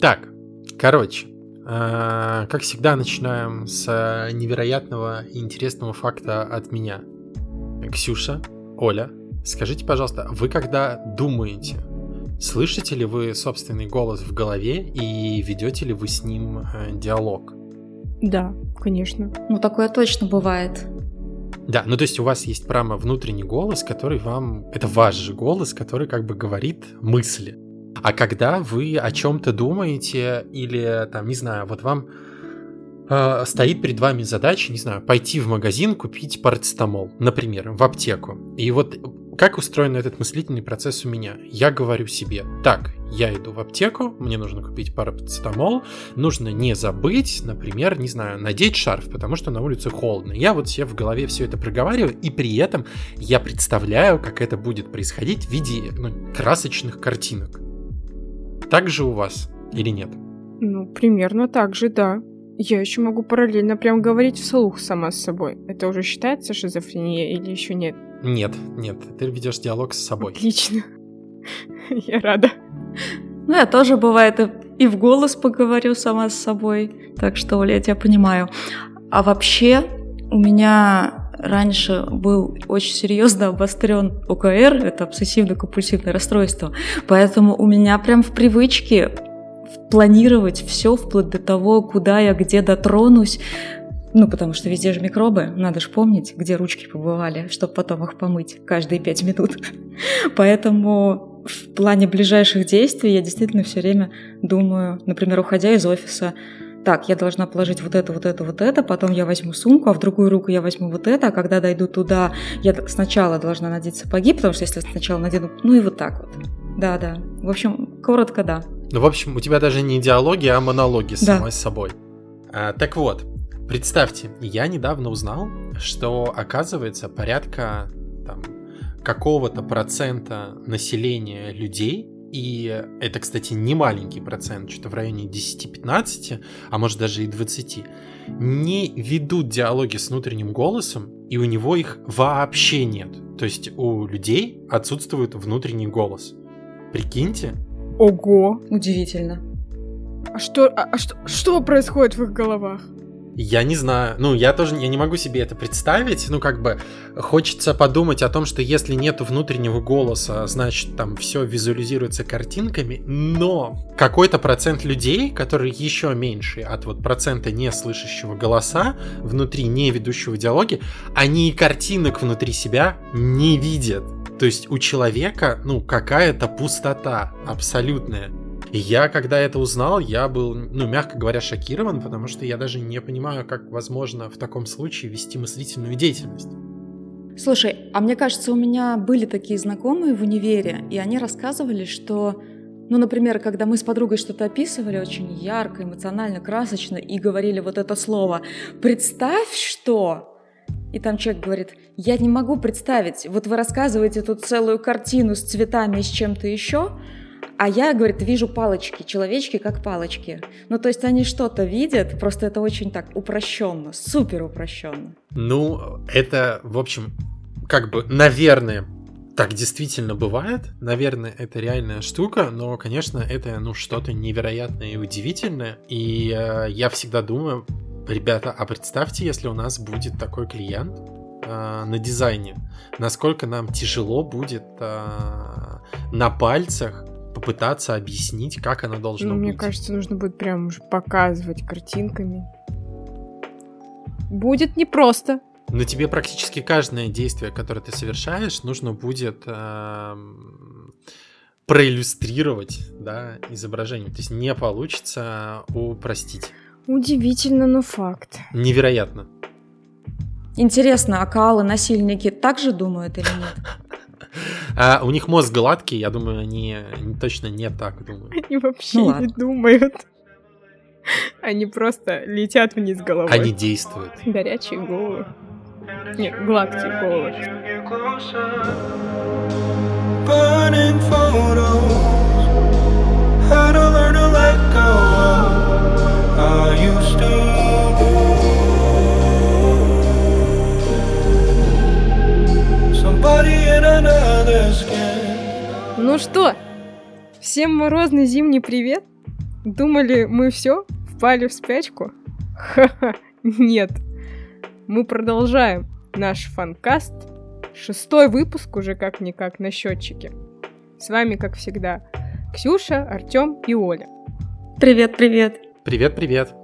Так, короче, как всегда, начинаем с невероятного и интересного факта от меня. Ксюша, Оля, скажите, пожалуйста, вы когда думаете, слышите ли вы собственный голос в голове и ведете ли вы с ним диалог? Да, конечно. Ну, такое точно бывает. Да, ну то есть у вас есть прямо внутренний голос, который вам... Это ваш же голос, который как бы говорит мысли. А когда вы о чем-то думаете или, там, не знаю, вот вам стоит перед вами задача, не знаю, пойти в магазин, купить парацетамол, например, в аптеку. И вот как устроен этот мыслительный процесс у меня? Я говорю себе, так, я иду в аптеку, мне нужно купить парацетамол, нужно не забыть, например, не знаю, надеть шарф, потому что на улице холодно. Я вот себе в голове все это проговариваю, и при этом я представляю, как это будет происходить в виде, красочных картинок. Так же у вас или нет? Ну, примерно так же, да. Я еще могу параллельно прям говорить вслух сама с собой. Это уже считается шизофрения или еще нет? Нет. Ты ведешь диалог с собой. Отлично. Я рада. Ну, я тоже, бывает, и в голос поговорю сама с собой. Так что, Оля, я тебя понимаю. А вообще, у меня раньше был очень серьезно обострен ОКР, это обсессивно-компульсивное расстройство. Поэтому у меня прям в привычке планировать все вплоть до того, куда я где дотронусь. Ну, потому что везде же микробы, надо же помнить, где ручки побывали, чтобы потом их помыть каждые 5 минут. Поэтому в плане ближайших действий я действительно все время думаю, например, уходя из офиса, так, я должна положить вот это, потом я возьму сумку, а в другую руку я возьму вот это, а когда дойду туда, я сначала должна надеть сапоги, потому что если сначала надену, и вот так вот. Да. В общем, коротко, да. Ну, в общем, у тебя даже не диалоги, а монологи самой с собой. Так вот, представьте, я недавно узнал, что, оказывается, порядка какого-то процента населения людей, и это, кстати, не маленький процент, что-то в районе 10-15, а может даже и 20, не ведут диалоги с внутренним голосом, и у него их вообще нет. То есть у людей отсутствует внутренний голос. Прикиньте. Ого! Удивительно. А что происходит в их головах? Я не знаю. Я не могу себе это представить. Хочется подумать о том, что если нет внутреннего голоса, значит, там все визуализируется картинками, но какой-то процент людей, которые еще меньше от процента не слышащего голоса, внутри не ведущего диалоги, они и картинок внутри себя не видят. То есть у человека, какая-то пустота абсолютная. И я, когда это узнал, я был, мягко говоря, шокирован, потому что я даже не понимаю, как возможно в таком случае вести мыслительную деятельность. Слушай, а мне кажется, у меня были такие знакомые в универе, и они рассказывали, что, например, когда мы с подругой что-то описывали очень ярко, эмоционально, красочно, и говорили вот это слово «представь, что...» И там человек говорит, я не могу представить, вот вы рассказываете тут целую картину с цветами и с чем-то еще, а я, говорит, вижу палочки, человечки как палочки. То есть они что-то видят, просто это очень так упрощенно, супер упрощенно. Это, в общем, наверное, так действительно бывает, наверное, это реальная штука, но, конечно, это, что-то невероятное и удивительное, и я всегда думаю... Ребята, а представьте, если у нас будет такой клиент на дизайне, насколько нам тяжело будет на пальцах попытаться объяснить, как оно должно быть. Мне кажется, нужно будет прям уже показывать картинками. Будет непросто. Но тебе практически каждое действие, которое ты совершаешь, нужно будет... проиллюстрировать, изображением. То есть не получится упростить. Удивительно, но факт. Невероятно. Интересно, а коалы-насильники так же думают или нет? У них мозг гладкий, я думаю, они точно не так думают. Они вообще не думают. Они просто летят вниз головой. Они действуют. Горячие головы. Нет, гладкие головы. Burning photos, how to learn to let go of how you used to be. Somebody in another skin. Ну что, всем морозный зимний привет! Думали, мы все? Впали в спячку? Ха-ха, нет. Мы продолжаем наш фанкаст. 6-й выпуск уже как-никак на счетчике. С вами, как всегда, Ксюша, Артём и Оля. Привет-привет. Привет-привет.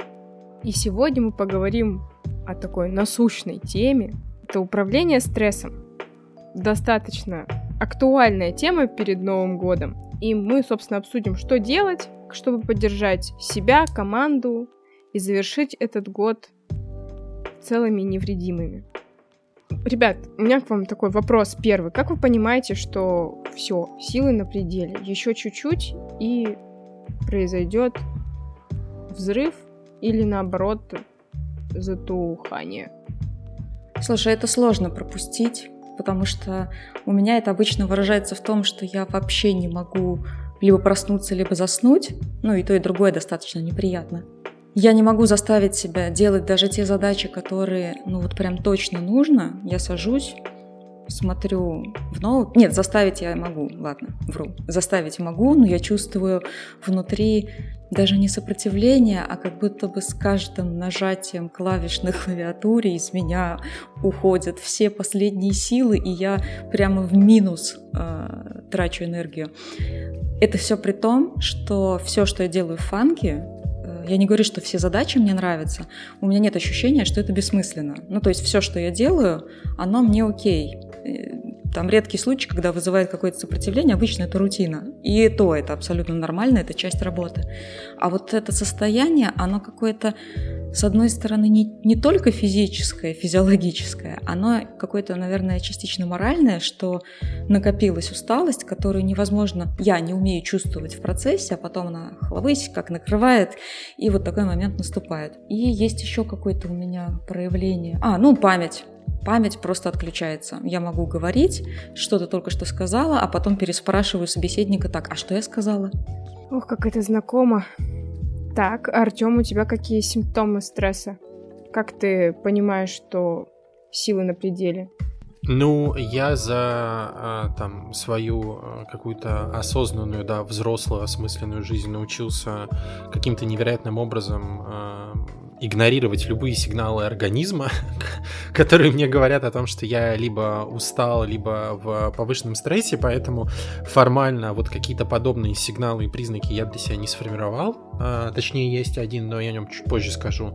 И сегодня мы поговорим о такой насущной теме. Это управление стрессом. Достаточно актуальная тема перед Новым годом. И мы, собственно, обсудим, что делать, чтобы поддержать себя, команду и завершить этот год целыми и невредимыми. Ребят, у меня к вам такой вопрос первый. Как вы понимаете, что все, силы на пределе? Еще чуть-чуть, и произойдет взрыв или, наоборот, затухание? Слушай, это сложно пропустить, потому что у меня это обычно выражается в том, что я вообще не могу либо проснуться, либо заснуть. Ну, и другое достаточно неприятно. Я не могу заставить себя делать даже те задачи, которые, прям точно нужно. Я сажусь, смотрю в ноут. Нет, заставить я могу, ладно, вру. Заставить могу, но я чувствую внутри даже не сопротивление, а как будто бы с каждым нажатием клавиш на клавиатуре из меня уходят все последние силы, и я прямо в минус трачу энергию. Это все при том, что все, что я делаю в фанке, я не говорю, что все задачи мне нравятся, у меня нет ощущения, что это бессмысленно. То есть все, что я делаю, оно мне окей. Там редкий случай, когда вызывает какое-то сопротивление, обычно это рутина. И то это абсолютно нормально, это часть работы. А вот это состояние, оно какое-то, с одной стороны, не только физическое, физиологическое, оно какое-то, наверное, частично моральное, что накопилась усталость, которую невозможно, я не умею чувствовать в процессе, а потом она хлобысь, как накрывает, и вот такой момент наступает. И есть еще какое-то у меня проявление. Память. Память просто отключается. Я могу говорить, что-то только что сказала, а потом переспрашиваю собеседника так, а что я сказала? Ох, как это знакомо. Так, Артём, у тебя какие симптомы стресса? Как ты понимаешь, что силы на пределе? Я за свою какую-то осознанную, взрослую, осмысленную жизнь научился каким-то невероятным образом игнорировать любые сигналы организма, которые мне говорят о том, что я либо устал, либо в повышенном стрессе, поэтому формально вот какие-то подобные сигналы и признаки я для себя не сформировал. Точнее, есть один, но я о нем чуть позже скажу.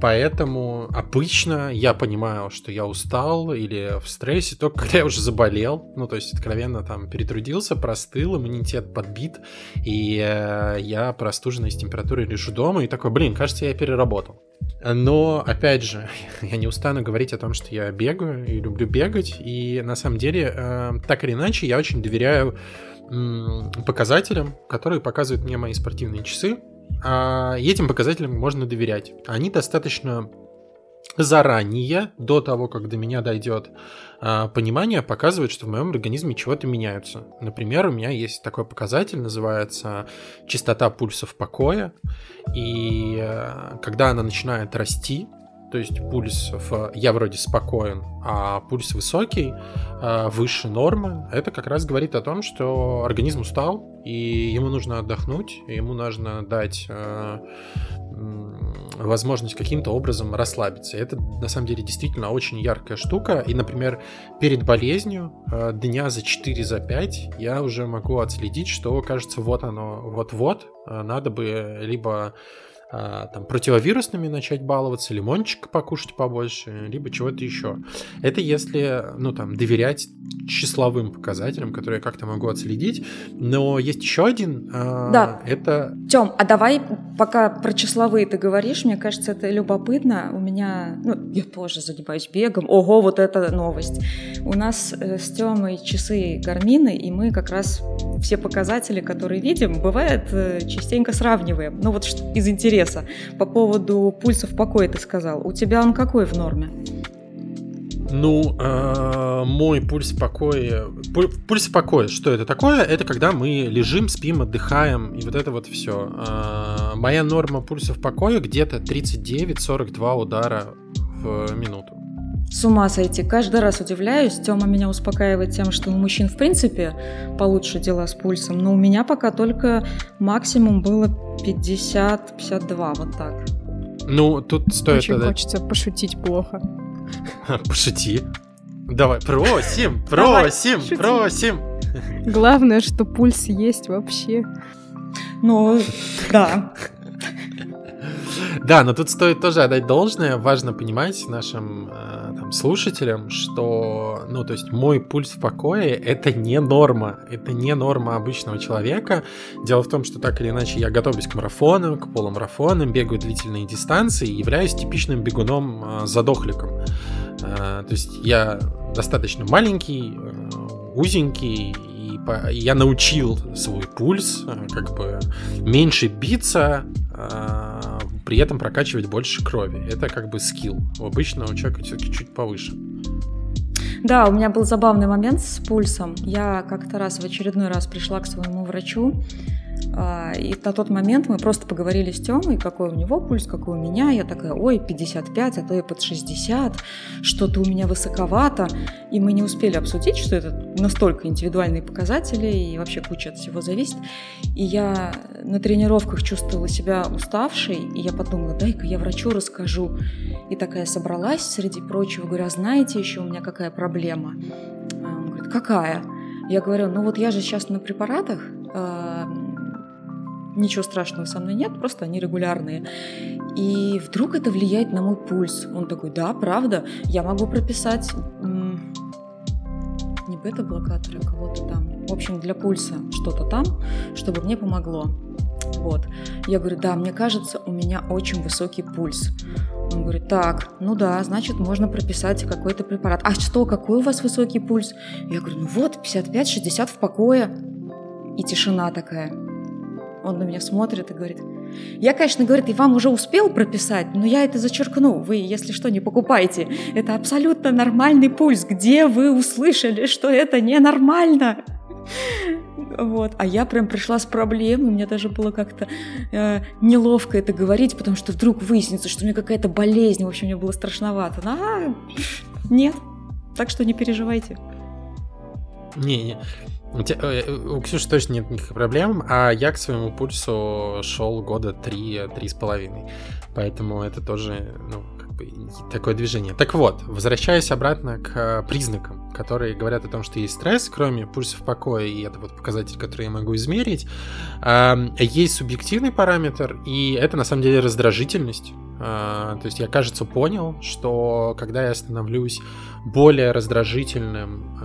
Поэтому обычно я понимаю, что я устал или в стрессе только когда я уже заболел, то есть откровенно перетрудился, простыл, иммунитет подбит, и я простуженный с температурой лежу дома и такой, кажется, я переработал. Но, опять же, я не устану говорить о том, что я бегаю и люблю бегать, и на самом деле, так или иначе, я очень доверяю показателям, которые показывают мне мои спортивные часы, и этим показателям можно доверять. Они достаточно заранее, до того, как до меня дойдет понимание, показывает, что в моем организме чего-то меняются. Например, у меня есть такой показатель, называется частота пульсов покоя, и когда она начинает расти, то есть пульс, я вроде спокоен, а пульс высокий, выше нормы, это как раз говорит о том, что организм устал, и ему нужно отдохнуть, и ему нужно дать возможность каким-то образом расслабиться. Это, на самом деле, действительно очень яркая штука. И, например, перед болезнью дня за 4-5 я уже могу отследить, что, кажется, вот оно, вот-вот. Надо бы либо противовирусными начать баловаться, лимончик покушать побольше, либо чего-то еще. Это если, доверять числовым показателям, которые я как-то могу отследить. Но есть еще один. Да. Это... Тём, а давай, пока про числовые ты говоришь, мне кажется, это любопытно. У меня, я тоже занимаюсь бегом. Ого, вот это новость. У нас с Тёмой часы Гармины, и мы как раз все показатели, которые видим, бывает, частенько сравниваем. Из интереса. По поводу пульсов покоя ты сказал. У тебя он какой в норме? Мой пульс покоя... Пульс покоя, что это такое? Это когда мы лежим, спим, отдыхаем, и вот это вот все. Моя норма пульсов покоя где-то 39-42 удара в минуту. С ума сойти. Каждый раз удивляюсь. Тёма меня успокаивает тем, что у мужчин в принципе получше дела с пульсом, но у меня пока только максимум было 50-52, вот так. Ну, тут стоит... Очень хочется пошутить плохо. Пошути. Давай, просим. Главное, что пульс есть вообще. Ну, да. Да, но тут стоит тоже отдать должное. Важно понимать нашим слушателям, что, ну, то есть мой пульс в покое — это не норма. Это не норма обычного человека. Дело в том, что так или иначе я готовлюсь к марафонам, к полумарафонам, бегаю длительные дистанции и являюсь типичным бегуном-задохликом. То есть я достаточно маленький, узенький, и я научил свой пульс как бы меньше биться, при этом прокачивать больше крови. Это как бы скилл. У обычного человека все-таки чуть повыше. Да, у меня был забавный момент с пульсом. Я как-то раз, в очередной раз пришла к своему врачу, и на тот момент мы просто поговорили с Тёмой, какой у него пульс, какой у меня. Я такая, ой, 55, а то и под 60, что-то у меня высоковато. И мы не успели обсудить, что это настолько индивидуальные показатели, и вообще куча от всего зависит. И я на тренировках чувствовала себя уставшей, и я подумала, дай-ка я врачу расскажу. И такая собралась, среди прочего, говорю, а знаете еще у меня какая проблема? Он говорит, какая? Я говорю, ну вот я же сейчас на препаратах, ничего страшного со мной нет, просто они регулярные. И вдруг это влияет на мой пульс. Он такой, да, правда, я могу прописать не бета-блокаторы, а кого-то там. В общем, для пульса что-то там, чтобы мне помогло. Вот. Я говорю, да, мне кажется, у меня очень высокий пульс. Он говорит, так, ну да, значит, можно прописать какой-то препарат. А что, какой у вас высокий пульс? Я говорю, ну вот, 55-60 в покое. И тишина такая. Он на меня смотрит и говорит, я, конечно, говорит, и вам уже успел прописать, но я это зачеркну, вы, если что, не покупайте. Это абсолютно нормальный пульс, где вы услышали, что это ненормально? Вот. А я прям пришла с проблемой, мне даже было как-то неловко это говорить, потому что вдруг выяснится, что у меня какая-то болезнь, в общем, мне было страшновато. А, нет, так что не переживайте. Не-не. У Ксюши точно нет никаких проблем, а я к своему пульсу шел года 3-3,5, поэтому это тоже, ну, как бы такое движение. Так вот, возвращаясь обратно к признакам, которые говорят о том, что есть стресс, кроме пульса в покое, и это вот показатель, который я могу измерить, есть субъективный параметр, и это на самом деле раздражительность. То есть я, кажется, понял, что когда я становлюсь более раздражительным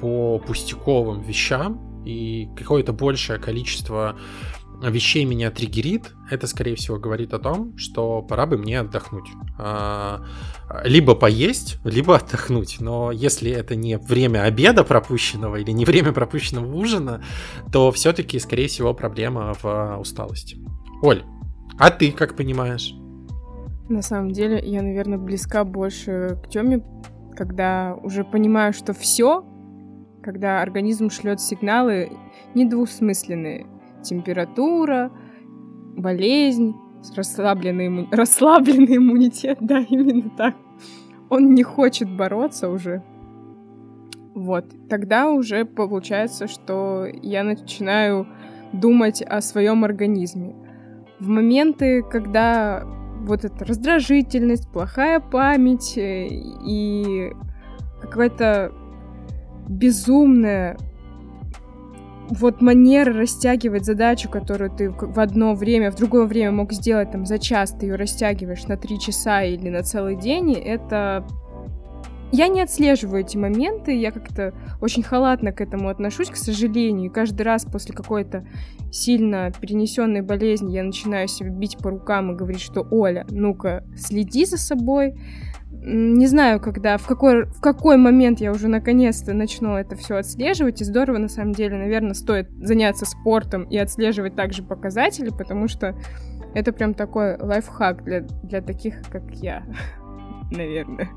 по пустяковым вещам, и какое-то большее количество вещей меня триггерит, это, скорее всего, говорит о том, что пора бы мне отдохнуть. Либо поесть, либо отдохнуть. Но если это не время обеда пропущенного или не время пропущенного ужина, то все-таки, скорее всего, проблема в усталости. Оль, а ты как понимаешь? На самом деле, я, наверное, близка больше к Тёме, когда уже понимаю, что все, когда организм шлет сигналы недвусмысленные. Температура, болезнь, расслабленный иммунитет, да, именно так. Он не хочет бороться уже. Вот. Тогда уже получается, что я начинаю думать о своем организме. В моменты, когда вот эта раздражительность, плохая память и какая-то безумная вот манера растягивать задачу, которую ты в одно время, в другое время мог сделать там за час, ты ее растягиваешь на 3 часа или на целый день, это... Я не отслеживаю эти моменты, я как-то очень халатно к этому отношусь, к сожалению. И каждый раз после какой-то сильно перенесенной болезни я начинаю себя бить по рукам и говорить, что «Оля, ну-ка, следи за собой». Не знаю, когда, в какой момент я уже наконец-то начну это все отслеживать. И здорово, на самом деле, наверное, стоит заняться спортом и отслеживать также показатели, потому что это прям такой лайфхак для таких, как я, наверное.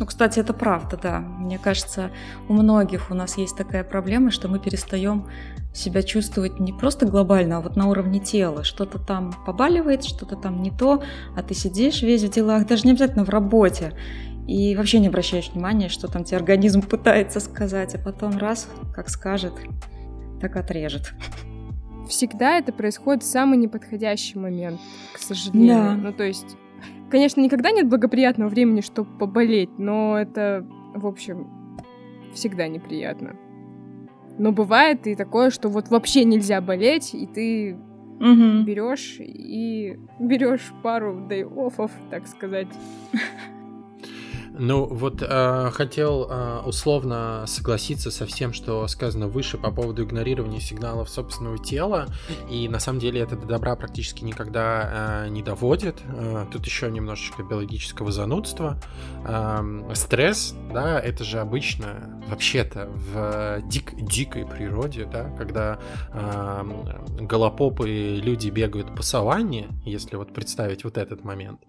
Ну, кстати, это правда, да. Мне кажется, у многих у нас есть такая проблема, что мы перестаем себя чувствовать не просто глобально, а вот на уровне тела. Что-то там побаливает, что-то там не то, а ты сидишь весь в делах, даже не обязательно в работе. и вообще не обращаешь внимания, что там тебе организм пытается сказать, а потом раз, как скажет, так отрежет. Всегда это происходит в самый неподходящий момент, к сожалению. Да. Ну, то есть, конечно, никогда нет благоприятного времени, чтобы поболеть, но это, в общем, всегда неприятно. Но бывает и такое, что вот вообще нельзя болеть, и ты берешь пару дэй-оффов, так сказать. Ну, вот хотел условно согласиться со всем, что сказано выше по поводу игнорирования сигналов собственного тела, и на самом деле это до добра практически никогда не доводит. Тут еще немножечко биологического занудства. Стресс, да, это же обычно, вообще-то, в дикой природе, да, когда голопопые люди бегают по саванне, если вот представить вот этот момент,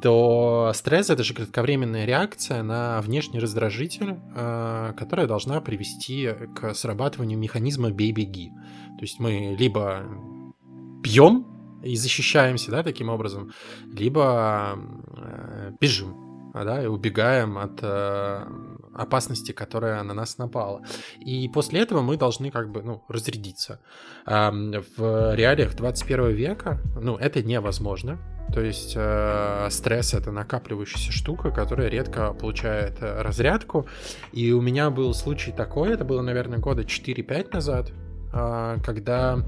то стресс — это же кратковременная реакция на внешний раздражитель, которая должна привести к срабатыванию механизма «бей-беги». То есть мы либо пьем и защищаемся, да, таким образом, либо бежим, да, и убегаем от опасности, которая на нас напала. И после этого мы должны как бы, ну, разрядиться. В реалиях 21 века, ну, это невозможно. То есть стресс — это накапливающаяся штука, которая редко получает разрядку. И у меня был случай такой, это было, наверное, года 4-5 назад, когда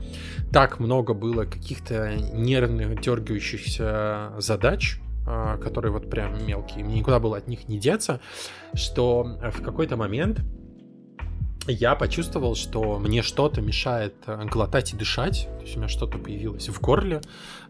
так много было каких-то нервных, дергающихся задач, которые вот прям мелкие, мне никуда было от них не деться, что в какой-то момент я почувствовал, что мне что-то мешает глотать и дышать, то есть у меня что-то появилось в горле.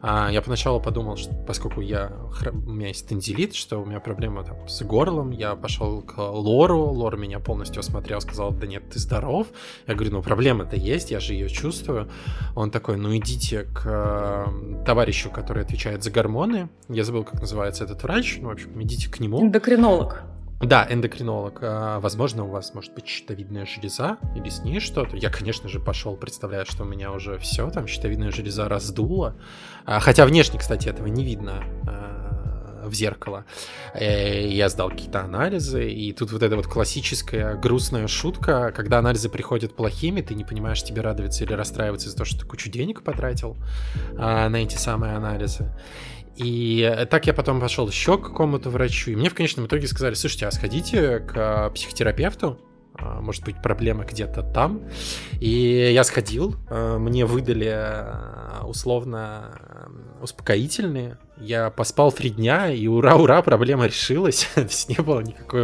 Я поначалу подумал, что поскольку у меня есть тонзиллит, что у меня проблема там с горлом, я пошел к лору, лор меня полностью осмотрел, сказал: да нет, ты здоров. Я говорю: ну проблема-то есть, я же ее чувствую. Он такой: ну идите к товарищу, который отвечает за гормоны, я забыл, как называется этот врач, ну в общем, идите к нему. Эндокринолог. Да, эндокринолог. Возможно, у вас может быть щитовидная железа или с ней что-то. Я, конечно же, пошел, представляя, что у меня уже все, там щитовидная железа раздула. Хотя внешне, кстати, этого не видно в зеркало. Я сдал какие-то анализы, и тут вот эта вот классическая грустная шутка, когда анализы приходят плохими, ты не понимаешь, тебе радоваться или расстраиваться из-за того, что ты кучу денег потратил на эти самые анализы. И так я потом пошел еще к какому-то врачу, и мне в конечном итоге сказали: слушайте, а сходите к психотерапевту, может быть, проблема где-то там. И я сходил, мне выдали условно успокоительные, я поспал 3 дня, и ура-ура, проблема решилась. То есть не было никаких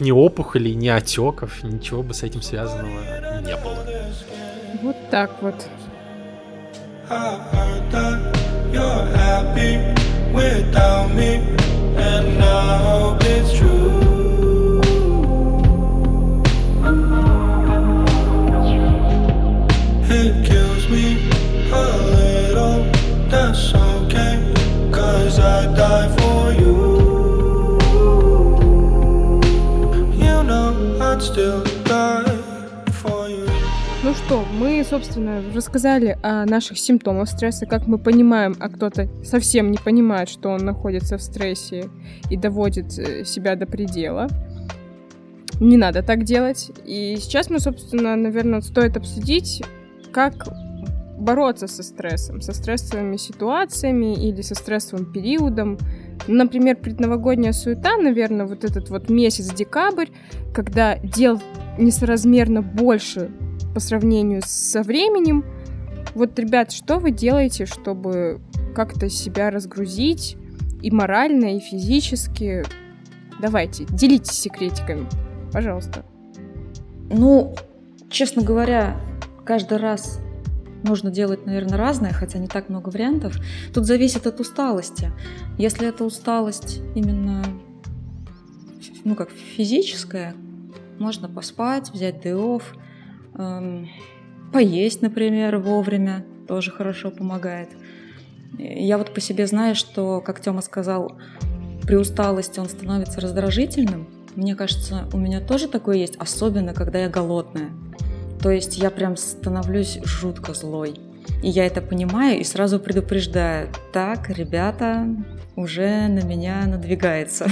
ни опухолей, ни отеков, ничего бы с этим связанного не было. Вот так вот. I heard that you're happy without me, and I hope it's true. It kills me a little, that's okay, 'cause I die for you. You know I'd still die. Ну что, мы, собственно, рассказали о наших симптомах стресса, как мы понимаем, а кто-то совсем не понимает, что он находится в стрессе и доводит себя до предела. Не надо так делать. И сейчас мы, собственно, наверное, стоит обсудить, как бороться со стрессом, со стрессовыми ситуациями или со стрессовым периодом. Например, предновогодняя суета, наверное, вот этот вот месяц декабрь, когда дел несоразмерно больше по сравнению со временем. Вот, ребят, что вы делаете, чтобы как-то себя разгрузить и морально, и физически? Давайте, делитесь секретиками, пожалуйста. Ну, честно говоря, каждый раз нужно делать, наверное, разное, хотя не так много вариантов. Тут зависит от усталости. Если это усталость именно, ну, как физическая, можно поспать, взять day-off, поесть, например, вовремя тоже хорошо помогает. Я вот по себе знаю, что, как Тёма сказал, при усталости он становится раздражительным. Мне кажется, у меня тоже такое есть, особенно когда я голодная. То есть я прям становлюсь жутко злой. И я это понимаю и сразу предупреждаю. Так, ребята, уже на меня надвигается.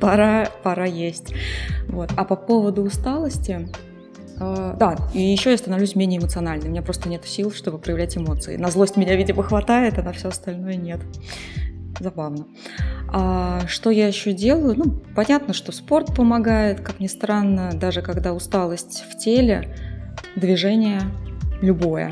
Пора есть. Вот. А по поводу усталости... Да, и еще я становлюсь менее эмоциональной. У меня просто нет сил, чтобы проявлять эмоции. На злость меня, видимо, хватает, а на все остальное нет. Забавно. А что я еще делаю? Ну, понятно, что спорт помогает, как ни странно, даже когда усталость в теле, движение любое.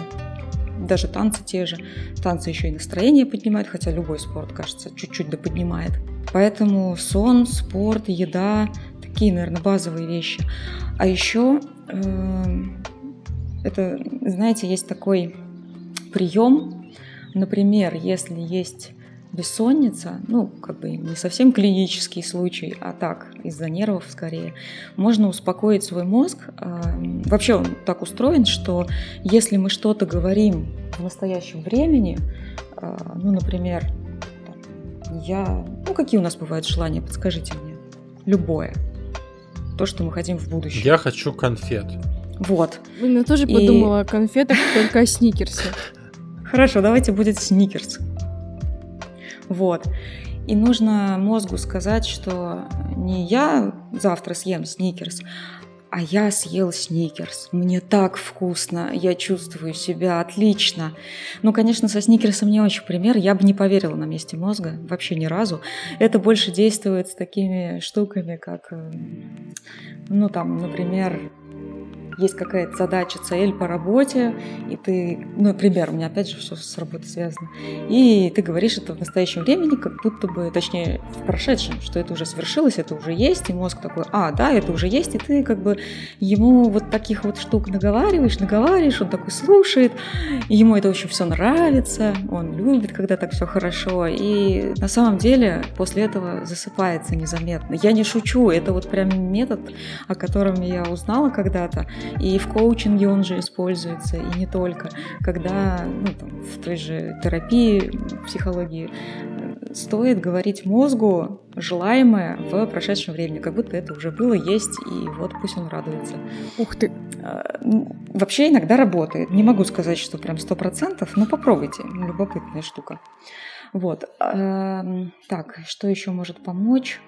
Даже танцы те же. Танцы еще и настроение поднимают, хотя любой спорт, кажется, чуть-чуть да поднимает. Поэтому сон, спорт, еда, такие, наверное, базовые вещи. А еще... Это, знаете, есть такой прием, например, если есть бессонница, ну, как бы не совсем клинический случай, а так, из-за нервов скорее, можно успокоить свой мозг. Вообще он так устроен, что если мы что-то говорим в настоящем времени, ну, например, я... Ну, какие у нас бывают желания, подскажите мне. Любое. То, что мы хотим в будущем. Я хочу конфет. Вот. Блин, я тоже подумала о конфетах, только о сникерсе. Хорошо, давайте будет сникерс. Вот. И нужно мозгу сказать, что не я завтра съем сникерс, а я съел сникерс. Мне так вкусно, я чувствую себя отлично. Ну, конечно, со сникерсом не очень пример. Я бы не поверила на месте мозга, вообще ни разу. Это больше действует с такими штуками, как, ну, там, например, есть какая-то задача, цель по работе, и ты, ну, например, у меня опять же все с работой связано, и ты говоришь это в настоящем времени, как будто бы, точнее, в прошедшем, что это уже свершилось, это уже есть, и мозг такой, а, да, это уже есть, и ты как бы ему вот таких вот штук наговариваешь, он такой слушает, и ему это очень все нравится, он любит, когда так все хорошо, и на самом деле после этого засыпается незаметно. Я не шучу, это вот прям метод, о котором я узнала когда-то, и в коучинге он же используется, и не только. Когда, ну, там, в той же терапии, психологии, стоит говорить мозгу желаемое в прошедшем времени, как будто это уже было, есть, и вот пусть он радуется. Ух ты! Вообще иногда работает. Не могу сказать, что прям 100%, но попробуйте. Любопытная штука. Вот. Так, что еще может помочь?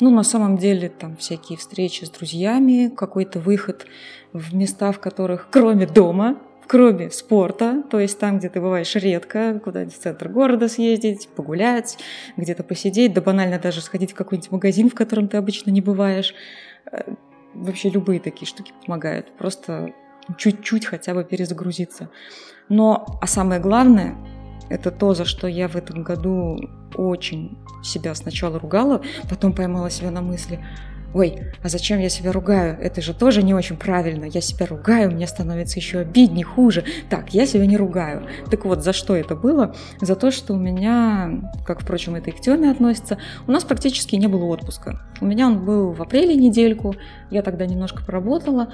Ну, на самом деле, там всякие встречи с друзьями, какой-то выход в места, в которых кроме дома, кроме спорта, то есть там, где ты бываешь редко, куда-нибудь в центр города съездить, погулять, где-то посидеть, да банально даже сходить в какой-нибудь магазин, в котором ты обычно не бываешь. Вообще любые такие штуки помогают, просто чуть-чуть хотя бы перезагрузиться. Но, а самое главное... Это то, за что я в этом году очень себя сначала ругала, потом поймала себя на мысли, ой, а зачем я себя ругаю? Это же тоже не очень правильно. Я себя ругаю, мне становится еще обиднее, хуже. Так, я себя не ругаю. Так вот, за что это было? За то, что у меня, как, впрочем, это и к Тёме относится, у нас практически не было отпуска. У меня он был в апреле недельку, я тогда немножко поработала,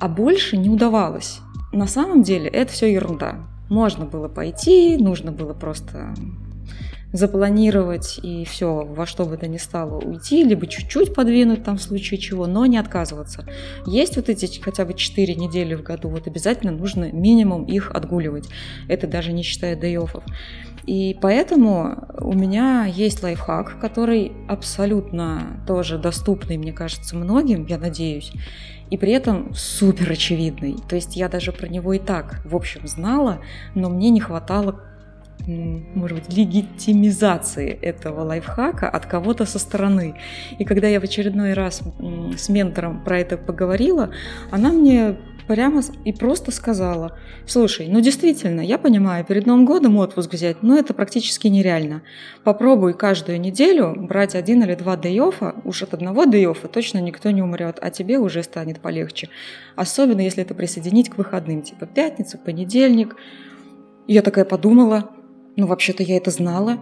а больше не удавалось. На самом деле это все ерунда. Можно было пойти, нужно было просто запланировать и все, во что бы то ни стало уйти, либо чуть-чуть подвинуть там в случае чего, но не отказываться. Есть вот эти хотя бы 4 недели в году, вот обязательно нужно минимум их отгуливать. Это даже не считая дей-оффов. И поэтому у меня есть лайфхак, который абсолютно тоже доступный, мне кажется, многим, я надеюсь, и при этом супер очевидный. То есть я даже про него и так, в общем, знала, но мне не хватало, может быть, легитимизации этого лайфхака от кого-то со стороны. И когда я в очередной раз с ментором про это поговорила, она мне прямо и просто сказала, слушай, ну действительно, я понимаю, перед Новым годом отпуск взять, но это практически нереально. Попробуй каждую неделю брать 1 или 2 дей-оффа, уж от 1 дей-оффа точно никто не умрет, а тебе уже станет полегче. Особенно, если это присоединить к выходным, типа пятница, понедельник. И я такая подумала, ну вообще-то я это знала.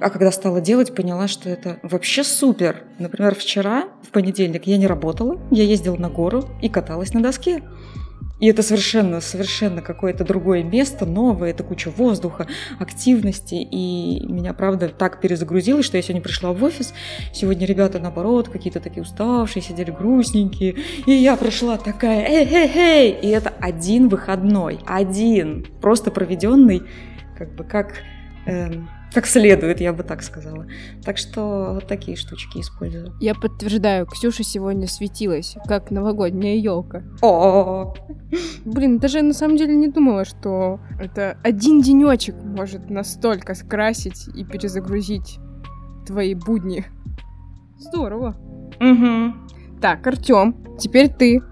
А когда стала делать, поняла, что это вообще супер. Например, вчера, в понедельник, я не работала, я ездила на гору и каталась на доске. И это совершенно какое-то другое место, новое, это куча воздуха, активности. И меня, правда, так перезагрузило, что я сегодня пришла в офис. Сегодня ребята, наоборот, какие-то такие уставшие, сидели грустненькие. И я пришла такая, эй! И это один выходной, просто проведенный, как следует, я бы так сказала. Так что вот такие штучки использую. Я подтверждаю, Ксюша сегодня светилась, как новогодняя елка. О-о-о! Блин, даже я на самом деле не думала, что это один денечек может настолько скрасить и перезагрузить твои будни. Здорово. Угу. Так, Артём, теперь ты.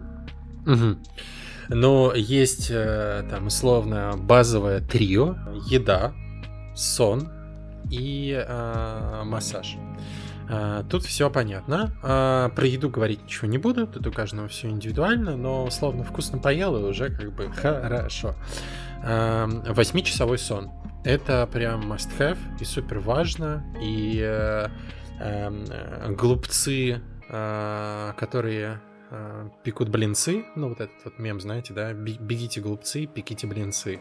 Угу. Ну, есть там условно базовое трио: еда, сон и массаж. Тут все понятно. Про еду говорить ничего не буду, тут у каждого все индивидуально, но условно вкусно поел и уже как бы хорошо. 8-часовой сон. Это прям must have и супер важно. И глупцы, которые пекут блинцы, ну вот этот вот мем, знаете, да, бегите голубцы, пеките блинцы.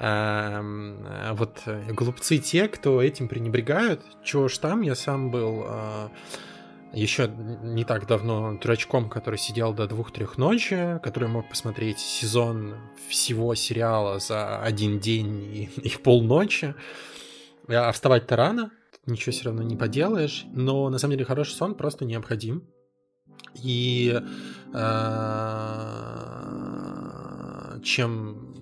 Вот голубцы те, кто этим пренебрегают, чего уж там, я сам был еще не так давно дурачком, который сидел до 2-3 ночи, который мог посмотреть сезон всего сериала за один день и полночи, а вставать-то рано, ничего все равно не поделаешь, но на самом деле хороший сон просто необходим. И чем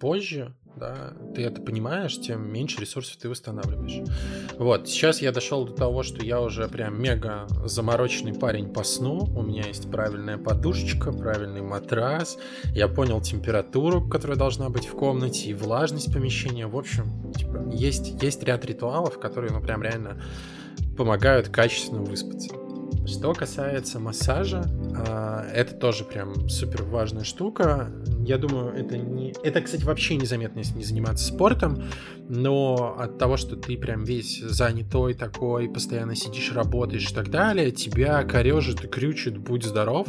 позже, да, ты это понимаешь, тем меньше ресурсов ты восстанавливаешь. Вот, сейчас я дошел до того, что я уже прям мега замороченный парень по сну. У меня есть правильная подушечка, правильный матрас. Я понял температуру, которая должна быть в комнате, и влажность помещения. В общем, типа, есть ряд ритуалов, которые, ну, прям реально помогают качественно выспаться. Что касается массажа, это тоже прям супер важная штука. Я думаю, это, кстати, вообще незаметно, если не заниматься спортом, но от того, что ты прям весь занятой такой, постоянно сидишь, работаешь и так далее, тебя корежит и крючит, будь здоров,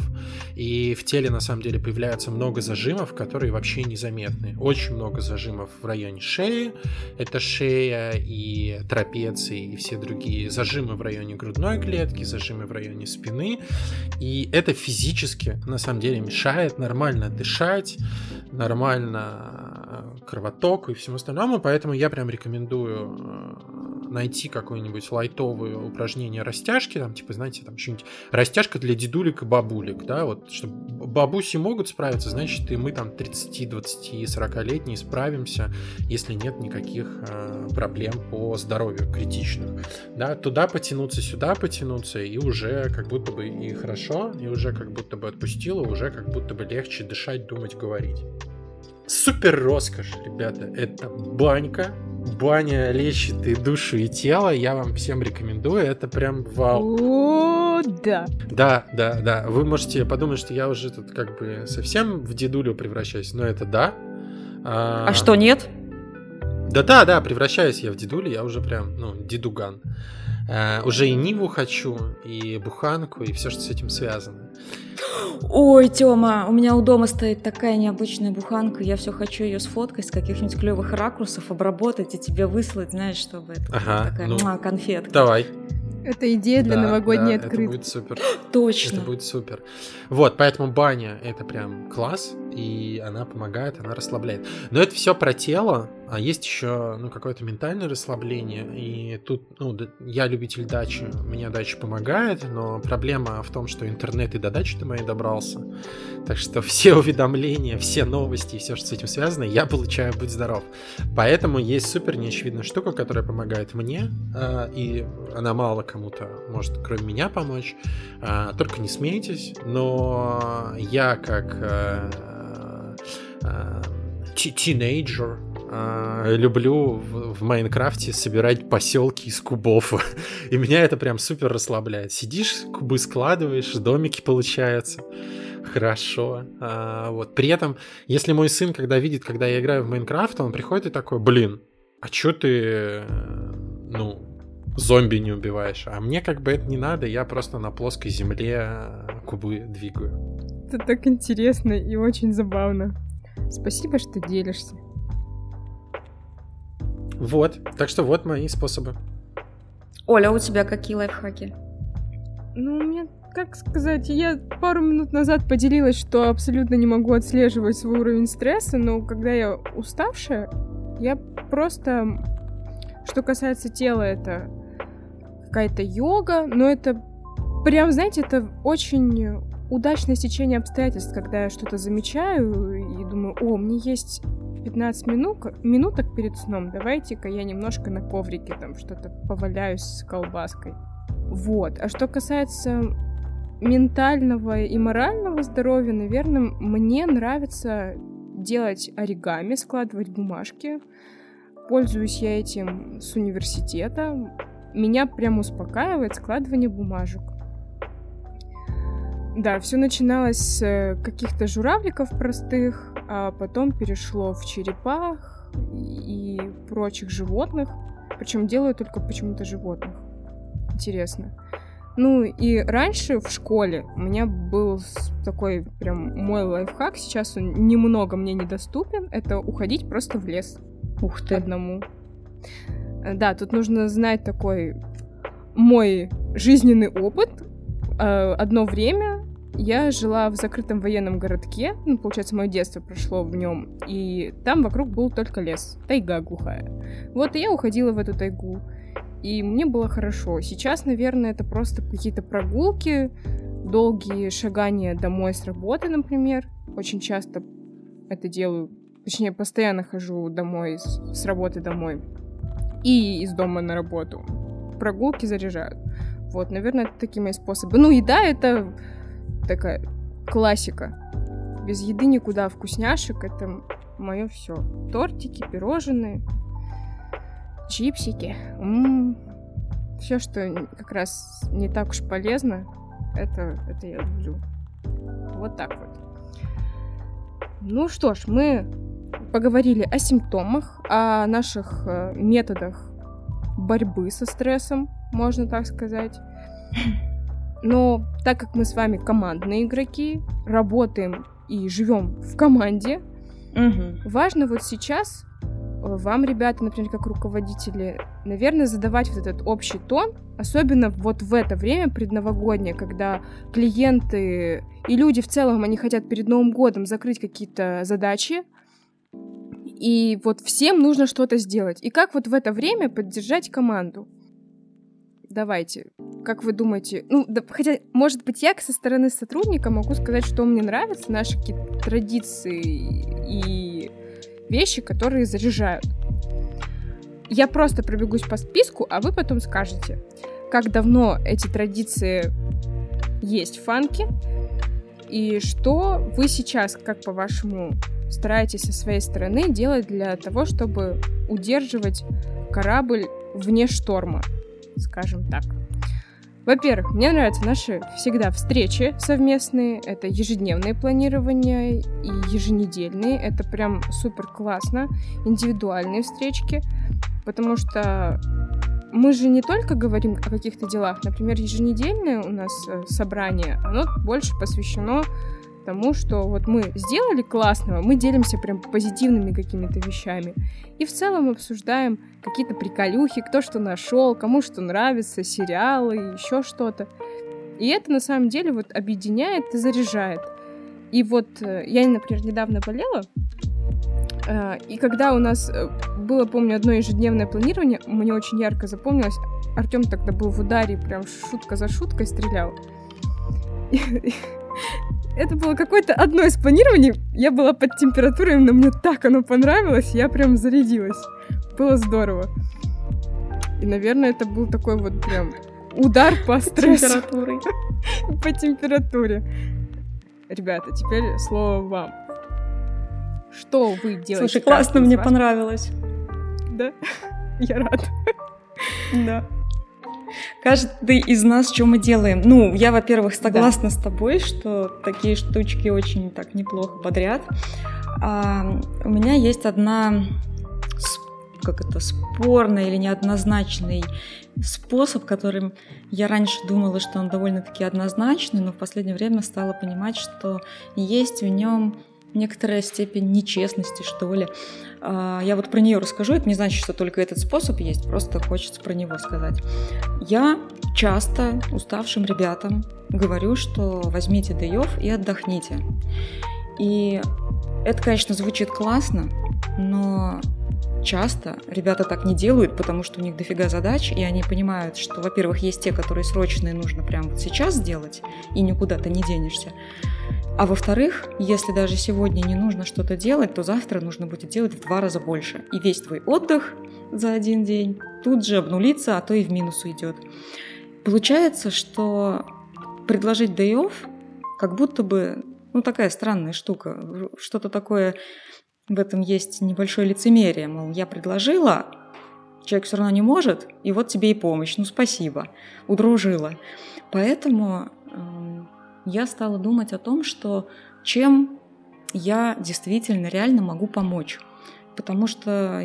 и в теле, на самом деле, появляется много зажимов, которые вообще незаметны. Очень много зажимов в районе шеи, это шея и трапеции и все другие зажимы в районе грудной клетки, зажимы в районе спины, и это физически, на самом деле, мешает нормально дышать, нормально кровотоку и всему остальному, поэтому я прям рекомендую найти какое-нибудь лайтовое упражнение растяжки, там, типа, знаете, там что-нибудь растяжка для дедулек и бабулек, да, вот, чтобы бабуси могут справиться, значит, и мы там 30, 20, 40-летние справимся, если нет никаких проблем по здоровью критичных, да, туда потянуться, сюда потянуться, и уже как будто бы и хорошо, и уже как будто бы отпустило, уже как будто бы легче дышать, думать, говорить. Супер роскошь, ребята, это банька. Баня лечит и душу, и тело. Я вам всем рекомендую. Это прям вау. О, да. Да. Вы можете подумать, что я уже тут как бы совсем в дедулю превращаюсь, но это да. А что, нет? Да, превращаюсь я в дедулю, я уже прям, дедуган. Уже и Ниву хочу, и буханку, и все, что с этим связано. Ой, Тёма, у меня у дома стоит такая необычная буханка, я все хочу ее сфоткать с каких-нибудь клевых ракурсов, обработать и тебе выслать, знаешь, чтобы это ага, такая конфетка. Давай. Это идея для новогодней открытки. Это будет супер. Точно. Это будет супер. Вот, поэтому баня — это прям класс, и она помогает, она расслабляет. Но это все про тело, а есть еще какое-то ментальное расслабление, и тут, я любитель дачи, мне дача помогает, но проблема в том, что интернет и до дачи-то моей добрался, так что все уведомления, все новости и все, что с этим связано, я получаю «Будь здоров». Поэтому есть супер неочевидная штука, которая помогает мне, и она мало кому-то может, кроме меня, помочь, только не смейтесь, но я как тинейджер люблю в Майнкрафте собирать поселки из кубов. И меня это прям супер расслабляет. Сидишь, кубы складываешь, домики получаются. Хорошо. Вот. При этом, если мой сын, когда видит, когда я играю в Майнкрафт, он приходит и такой: блин, а чё ты, зомби не убиваешь? А мне как бы это не надо, я просто на плоской земле кубы двигаю. Это так интересно и очень забавно. Спасибо, что делишься. Вот, так что вот мои способы. Оля, у тебя какие лайфхаки? Ну, у меня, как сказать, я пару минут назад поделилась, что абсолютно не могу отслеживать свой уровень стресса, но когда я уставшая, я просто... Что касается тела, это какая-то йога, но это прям, знаете, это очень удачное стечение обстоятельств, когда я что-то замечаю и думаю, о, мне есть 15 минуток перед сном, давайте-ка я немножко на коврике там что-то поваляюсь с колбаской. Вот. А что касается ментального и морального здоровья, наверное, мне нравится делать оригами, складывать бумажки. Пользуюсь я этим с университета. Меня прям успокаивает складывание бумажек. Да, все начиналось с каких-то журавликов простых, а потом перешло в черепах и прочих животных. Причем делаю только почему-то животных. Интересно. Ну и раньше в школе у меня был такой прям мой лайфхак. Сейчас он немного мне недоступен. Это уходить просто в лес. Ух ты. Одному. Да, тут нужно знать такой мой жизненный опыт. Одно время я жила в закрытом военном городке. Ну, получается, мое детство прошло в нем. И там вокруг был только лес. Тайга глухая. Вот, и я уходила в эту тайгу. И мне было хорошо. Сейчас, наверное, это просто какие-то прогулки, долгие шагания домой с работы, например. Очень часто это делаю. Точнее, постоянно хожу домой, с работы домой. И из дома на работу. Прогулки заряжают. Вот, наверное, это такие мои способы. Ну, еда — это такая классика. Без еды никуда, вкусняшек — это мое все. Тортики, пирожные, чипсики. Все, что как раз не так уж полезно, это я люблю. Вот так вот. Ну что ж, мы поговорили о симптомах, о наших методах борьбы со стрессом, можно так сказать. Но так как мы с вами командные игроки, работаем и живем в команде, важно вот сейчас вам, ребята, например, как руководители, наверное, задавать вот этот общий тон, особенно вот в это время предновогоднее, когда клиенты и люди в целом, они хотят перед Новым годом закрыть какие-то задачи, и вот всем нужно что-то сделать. И как вот в это время поддержать команду? Давайте, как вы думаете? Ну, да, хотя, может быть, я со стороны сотрудника могу сказать, что мне нравятся наши какие-то традиции и вещи, которые заряжают. Я просто пробегусь по списку, а вы потом скажете, как давно эти традиции есть в фанке, и что вы сейчас, как по-вашему, стараетесь со своей стороны делать для того, чтобы удерживать корабль вне шторма, скажем так. Во-первых, мне нравятся наши всегда встречи совместные, это ежедневные планирования и еженедельные, это прям супер классно, индивидуальные встречки, потому что мы же не только говорим о каких-то делах, например, еженедельное у нас собрание, оно больше посвящено тому, что вот мы сделали классного, мы делимся прям позитивными какими-то вещами. И в целом обсуждаем какие-то приколюхи, кто что нашел, кому что нравится, сериалы, еще что-то. И это на самом деле вот объединяет и заряжает. И вот я, например, недавно болела, и когда у нас было, помню, одно ежедневное планирование, мне очень ярко запомнилось, Артем тогда был в ударе, прям шутка за шуткой стрелял. Это было какое-то одно из планирований. Я была под температурой, но мне так оно понравилось. Я прям зарядилась. Было здорово. И, наверное, это был такой вот прям удар по стрессу. По температуре. Ребята, теперь слово вам. Что вы делаете? Слушай, классно, мне понравилось. Да? Я рада. Да. Каждый из нас, что мы делаем. Ну, я, во-первых, согласна с тобой, что такие штучки очень так неплохо подряд. У меня есть одна как это, спорный или неоднозначный способ, которым я раньше думала, что он довольно-таки однозначный, но в последнее время стала понимать, что есть в нем некоторая степень нечестности, что ли. Я вот про нее расскажу, это не значит, что только этот способ есть, просто хочется про него сказать. Я часто уставшим ребятам говорю, что возьмите day-off и отдохните. И это, конечно, звучит классно, но часто ребята так не делают, потому что у них дофига задач, и они понимают, что, во-первых, есть те, которые срочные, нужно прямо вот сейчас сделать, и никуда ты не денешься. А во-вторых, если даже сегодня не нужно что-то делать, то завтра нужно будет делать в 2 раза больше. И весь твой отдых за один день тут же обнулится, а то и в минус уйдет. Получается, что предложить day-off как будто бы, такая странная штука. Что-то такое, в этом есть небольшое лицемерие. Мол, я предложила, человек все равно не может, и вот тебе и помощь. Спасибо, удружила. Поэтому я стала думать о том, что чем я действительно реально могу помочь. Потому что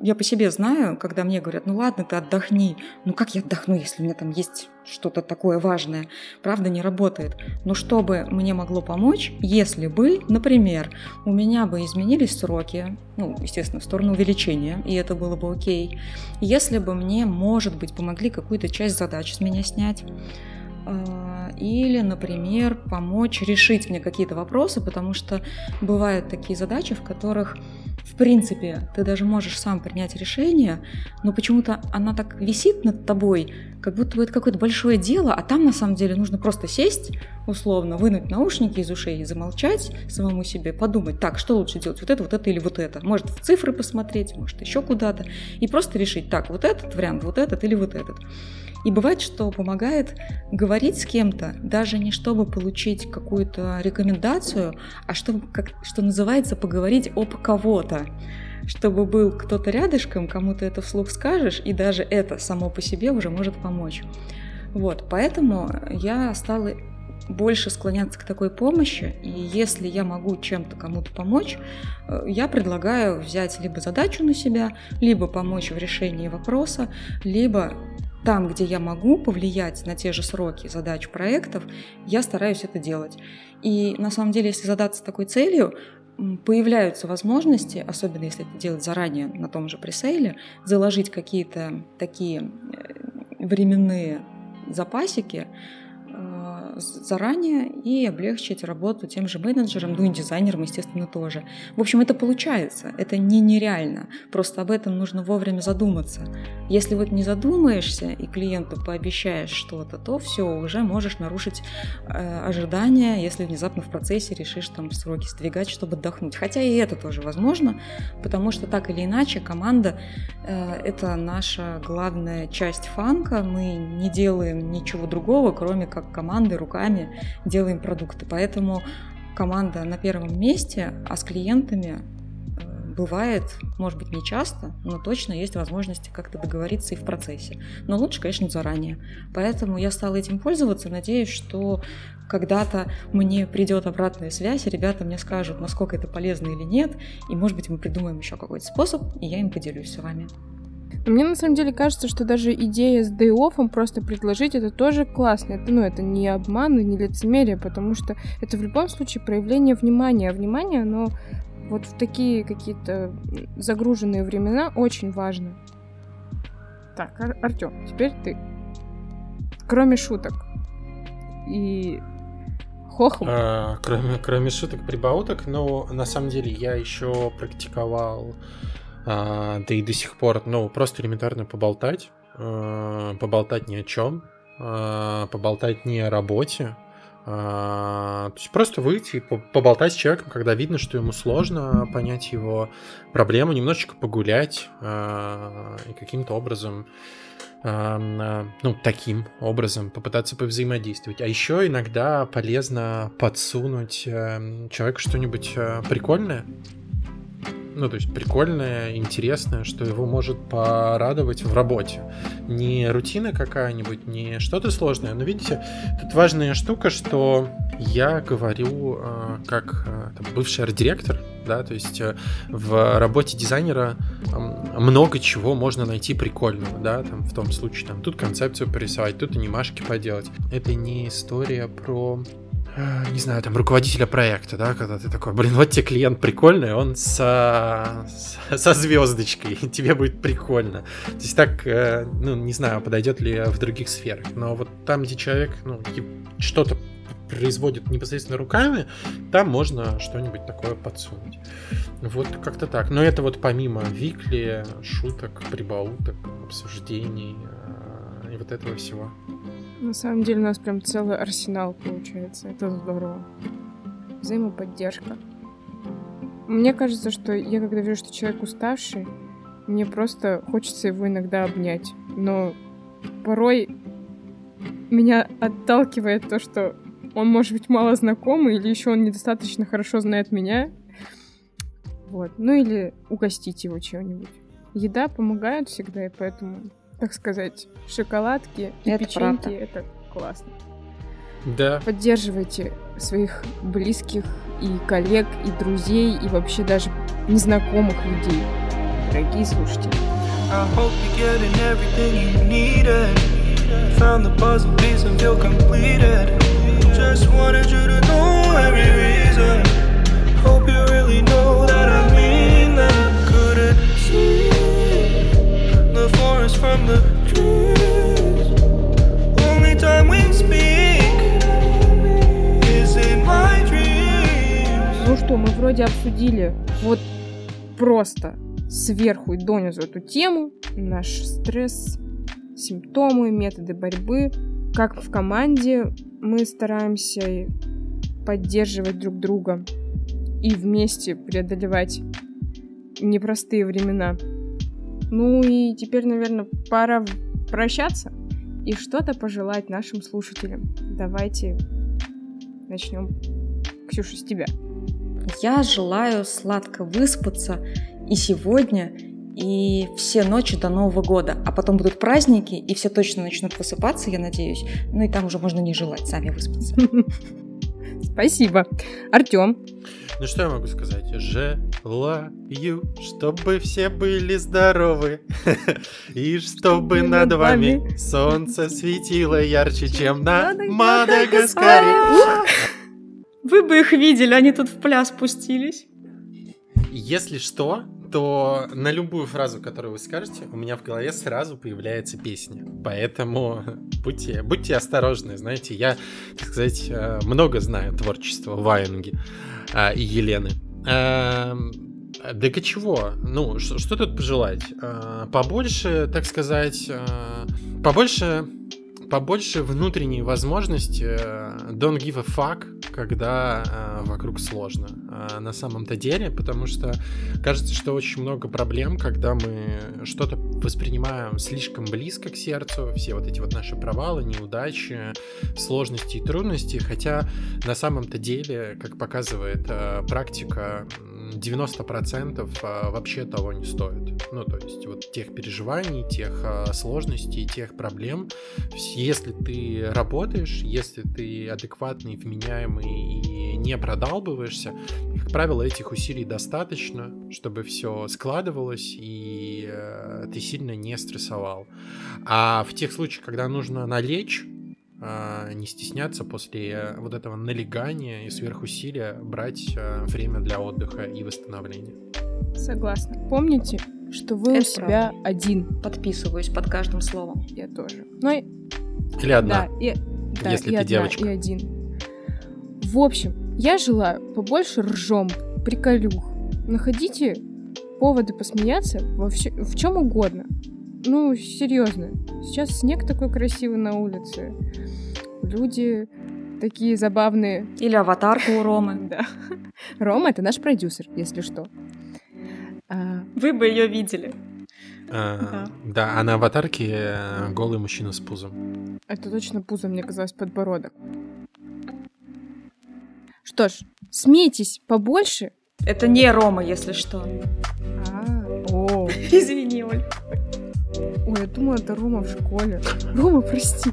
я по себе знаю, когда мне говорят, ладно, ты отдохни. Как я отдохну, если у меня там есть что-то такое важное? Правда, не работает. Но что бы мне могло помочь, если бы, например, у меня бы изменились сроки, естественно, в сторону увеличения, и это было бы окей. Если бы мне, может быть, помогли какую-то часть задач с меня снять. Или, например, помочь решить мне какие-то вопросы, потому что бывают такие задачи, в которых, в принципе, ты даже можешь сам принять решение, но почему-то она так висит над тобой, как будто бы это какое-то большое дело, а там на самом деле нужно просто сесть, условно, вынуть наушники из ушей и замолчать самому себе, подумать, так, что лучше делать, вот это или вот это, может, в цифры посмотреть, может, еще куда-то, и просто решить, так, вот этот вариант, вот этот или вот этот. И бывает, что помогает говорить с кем-то, даже не чтобы получить какую-то рекомендацию, а чтобы, что называется, поговорить об кого-то. Чтобы был кто-то рядышком, кому ты это вслух скажешь, и даже это само по себе уже может помочь. Поэтому я стала больше склоняться к такой помощи, и если я могу чем-то кому-то помочь, я предлагаю взять либо задачу на себя, либо помочь в решении вопроса, либо там, где я могу повлиять на те же сроки задач проектов, я стараюсь это делать. И на самом деле, если задаться такой целью, появляются возможности, особенно если это делать заранее на том же пресейле, заложить какие-то такие временные запасики заранее и облегчить работу тем же менеджерам, и дизайнерам, естественно, тоже. В общем, это получается, это не нереально, просто об этом нужно вовремя задуматься. Если не задумаешься и клиенту пообещаешь что-то, то все, уже можешь нарушить ожидания, если внезапно в процессе решишь сроки сдвигать, чтобы отдохнуть. Хотя и это тоже возможно, потому что так или иначе команда это наша главная часть фанка, мы не делаем ничего другого, кроме как команды руками делаем продукты. Поэтому команда на первом месте, а с клиентами бывает, может быть, не часто, но точно есть возможности как-то договориться и в процессе. Но лучше, конечно, заранее. Поэтому я стала этим пользоваться. Надеюсь, что когда-то мне придет обратная связь, и ребята мне скажут, насколько это полезно или нет. И, может быть, мы придумаем еще какой-то способ, и я им поделюсь с вами. Мне на самом деле кажется, что даже идея с day-off просто предложить, это тоже классно. Это, это не обман и не лицемерие, потому что это в любом случае проявление внимания. А внимание, оно вот в такие какие-то загруженные времена очень важно. Так, Артём, теперь ты. Кроме шуток и хохм. Кроме шуток, прибауток, на самом деле я еще практиковал да и до сих пор, просто элементарно поболтать, поболтать ни о чем, поболтать не о работе, то есть просто выйти и поболтать с человеком, когда видно, что ему сложно понять его проблему, немножечко погулять и каким-то образом, таким образом попытаться повзаимодействовать. А еще иногда полезно подсунуть человеку что-нибудь прикольное. То есть прикольное, интересное, что его может порадовать в работе. Не рутина какая-нибудь, не что-то сложное. Но видите, тут важная штука, что я говорю как бывший арт-директор да, то есть в работе дизайнера много чего можно найти прикольного, да, там в том случае там тут концепцию порисовать, тут анимашки поделать. Это не история про, не знаю, там руководителя проекта, да, когда ты такой, блин, вот тебе клиент прикольный, он со звездочкой, тебе будет прикольно. То есть так, ну, не знаю, подойдет ли в других сферах, но вот там, где человек, ну, что-то производит непосредственно руками, там можно что-нибудь такое подсунуть. Вот как-то так. Но это вот помимо викли, шуток, прибауток, обсуждений и вот этого всего. На самом деле у нас прям целый арсенал получается. Это здорово. Взаимоподдержка. Мне кажется, что я когда вижу, что человек уставший, мне просто хочется его иногда обнять. Но порой меня отталкивает то, что он, может быть, мало знакомый, или еще он недостаточно хорошо знает меня. Вот. Ну или угостить его чем-нибудь. Еда помогает всегда, и поэтому, так сказать, шоколадки и это печеньки — правда. Это классно. Да. Поддерживайте своих близких и коллег, и друзей, и вообще даже незнакомых людей. Дорогие слушатели. Just wanted you to know every reason. Hope you really know that I mean that. Couldn't see the forest from the trees. Only time we speak is in my dreams. Ну что, мы вроде обсудили вот просто сверху и донизу эту тему. Наш стресс, симптомы, методы борьбы. Как в команде мы стараемся поддерживать друг друга и вместе преодолевать непростые времена. Ну и теперь, наверное, пора прощаться и что-то пожелать нашим слушателям. Давайте начнем. Ксюша, с тебя. Я желаю сладко выспаться и сегодня, и все ночи до Нового года. А потом будут праздники, и все точно начнут высыпаться, я надеюсь. Ну и там уже можно не желать, сами выспаться. Спасибо. Артём. Ну что я могу сказать? Желаю, чтобы все были здоровы. И чтобы над вами солнце светило ярче, чем на Мадагаскаре. Вы бы их видели, они тут в пляс пустились. Если что, то на любую фразу, которую вы скажете, у меня в голове сразу появляется песня. Поэтому будьте осторожны. Знаете, я, так сказать, много знаю творчества Ваенги и Елены. Да чего? Ну, что тут пожелать? Побольше, так сказать, побольше внутренней возможности. Don't give a fuck, когда вокруг сложно. На самом-то деле, потому что кажется, что очень много проблем, когда мы что-то воспринимаем слишком близко к сердцу, все вот эти вот наши провалы, неудачи, сложности и трудности, хотя на самом-то деле, как показывает практика, 90% вообще того не стоит. Ну, то есть вот тех переживаний, тех сложностей, тех проблем, если ты работаешь, если ты адекватный, вменяемый и не продалбываешься, как правило, этих усилий достаточно, чтобы все складывалось и ты сильно не стрессовал. А в тех случаях, когда нужно налечь, не стесняться после вот этого налегания и сверхусилия брать время для отдыха и восстановления. Согласна. Помните, что вы у себя один. Подписываюсь под каждым словом. Я тоже. Но... Или одна, да, если ты девочка. Да, и один. В общем, я желаю побольше ржомб, приколюх. Находите поводы посмеяться в чем угодно. Ну, серьезно. Сейчас снег такой красивый на улице. Люди такие забавные. Или аватарка у Ромы. Да. Рома — это наш продюсер, если что. Вы бы ее видели. Да, а на аватарке голый мужчина с пузом. Это точно пузо, мне казалось, подбородок. Что ж, смейтесь побольше. Это не Рома, если что. Извини, Оль. Ой, я думала, это Рома в школе. Рома, прости.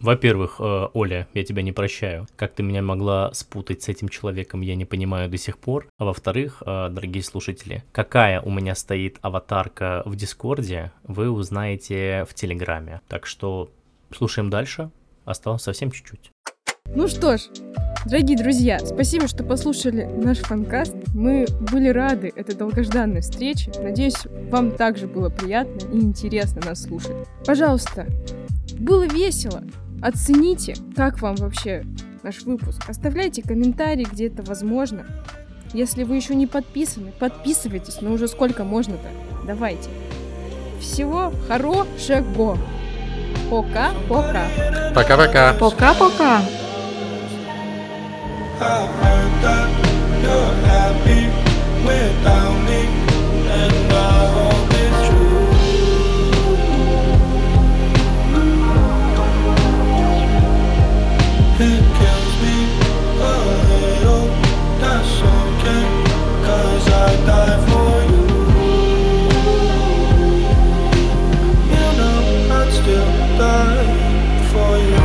Во-первых, Оля, я тебя не прощаю. Как ты меня могла спутать с этим человеком, я не понимаю до сих пор. А во-вторых, дорогие слушатели, какая у меня стоит аватарка в Дискорде, вы узнаете в Телеграме. Так что слушаем дальше. Осталось совсем чуть-чуть. Ну что ж, дорогие друзья, спасибо, что послушали наш фанкаст. Мы были рады этой долгожданной встрече. Надеюсь, вам также было приятно и интересно нас слушать. Пожалуйста, было весело. Оцените, как вам вообще наш выпуск. Оставляйте комментарии, где это возможно. Если вы еще не подписаны, подписывайтесь, но уже сколько можно-то. Давайте. Всего хорошего. Пока-пока. Пока-пока. Пока-пока. I heard that you're happy without me, and I hope it's true. It kills me a little, that's okay, 'cause I die for you. You know I'd still die for you.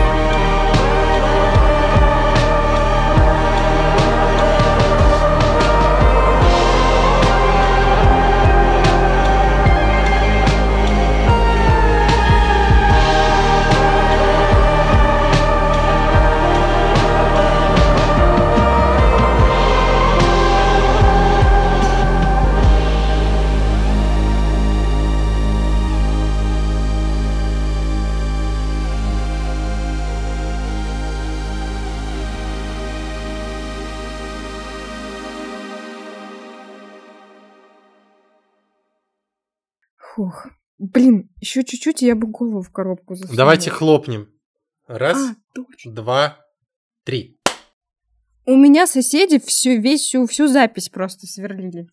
Фух. Блин, еще чуть-чуть, и я бы голову в коробку засунула. Давайте хлопнем. Раз, два, три. У меня соседи всю запись просто сверлили.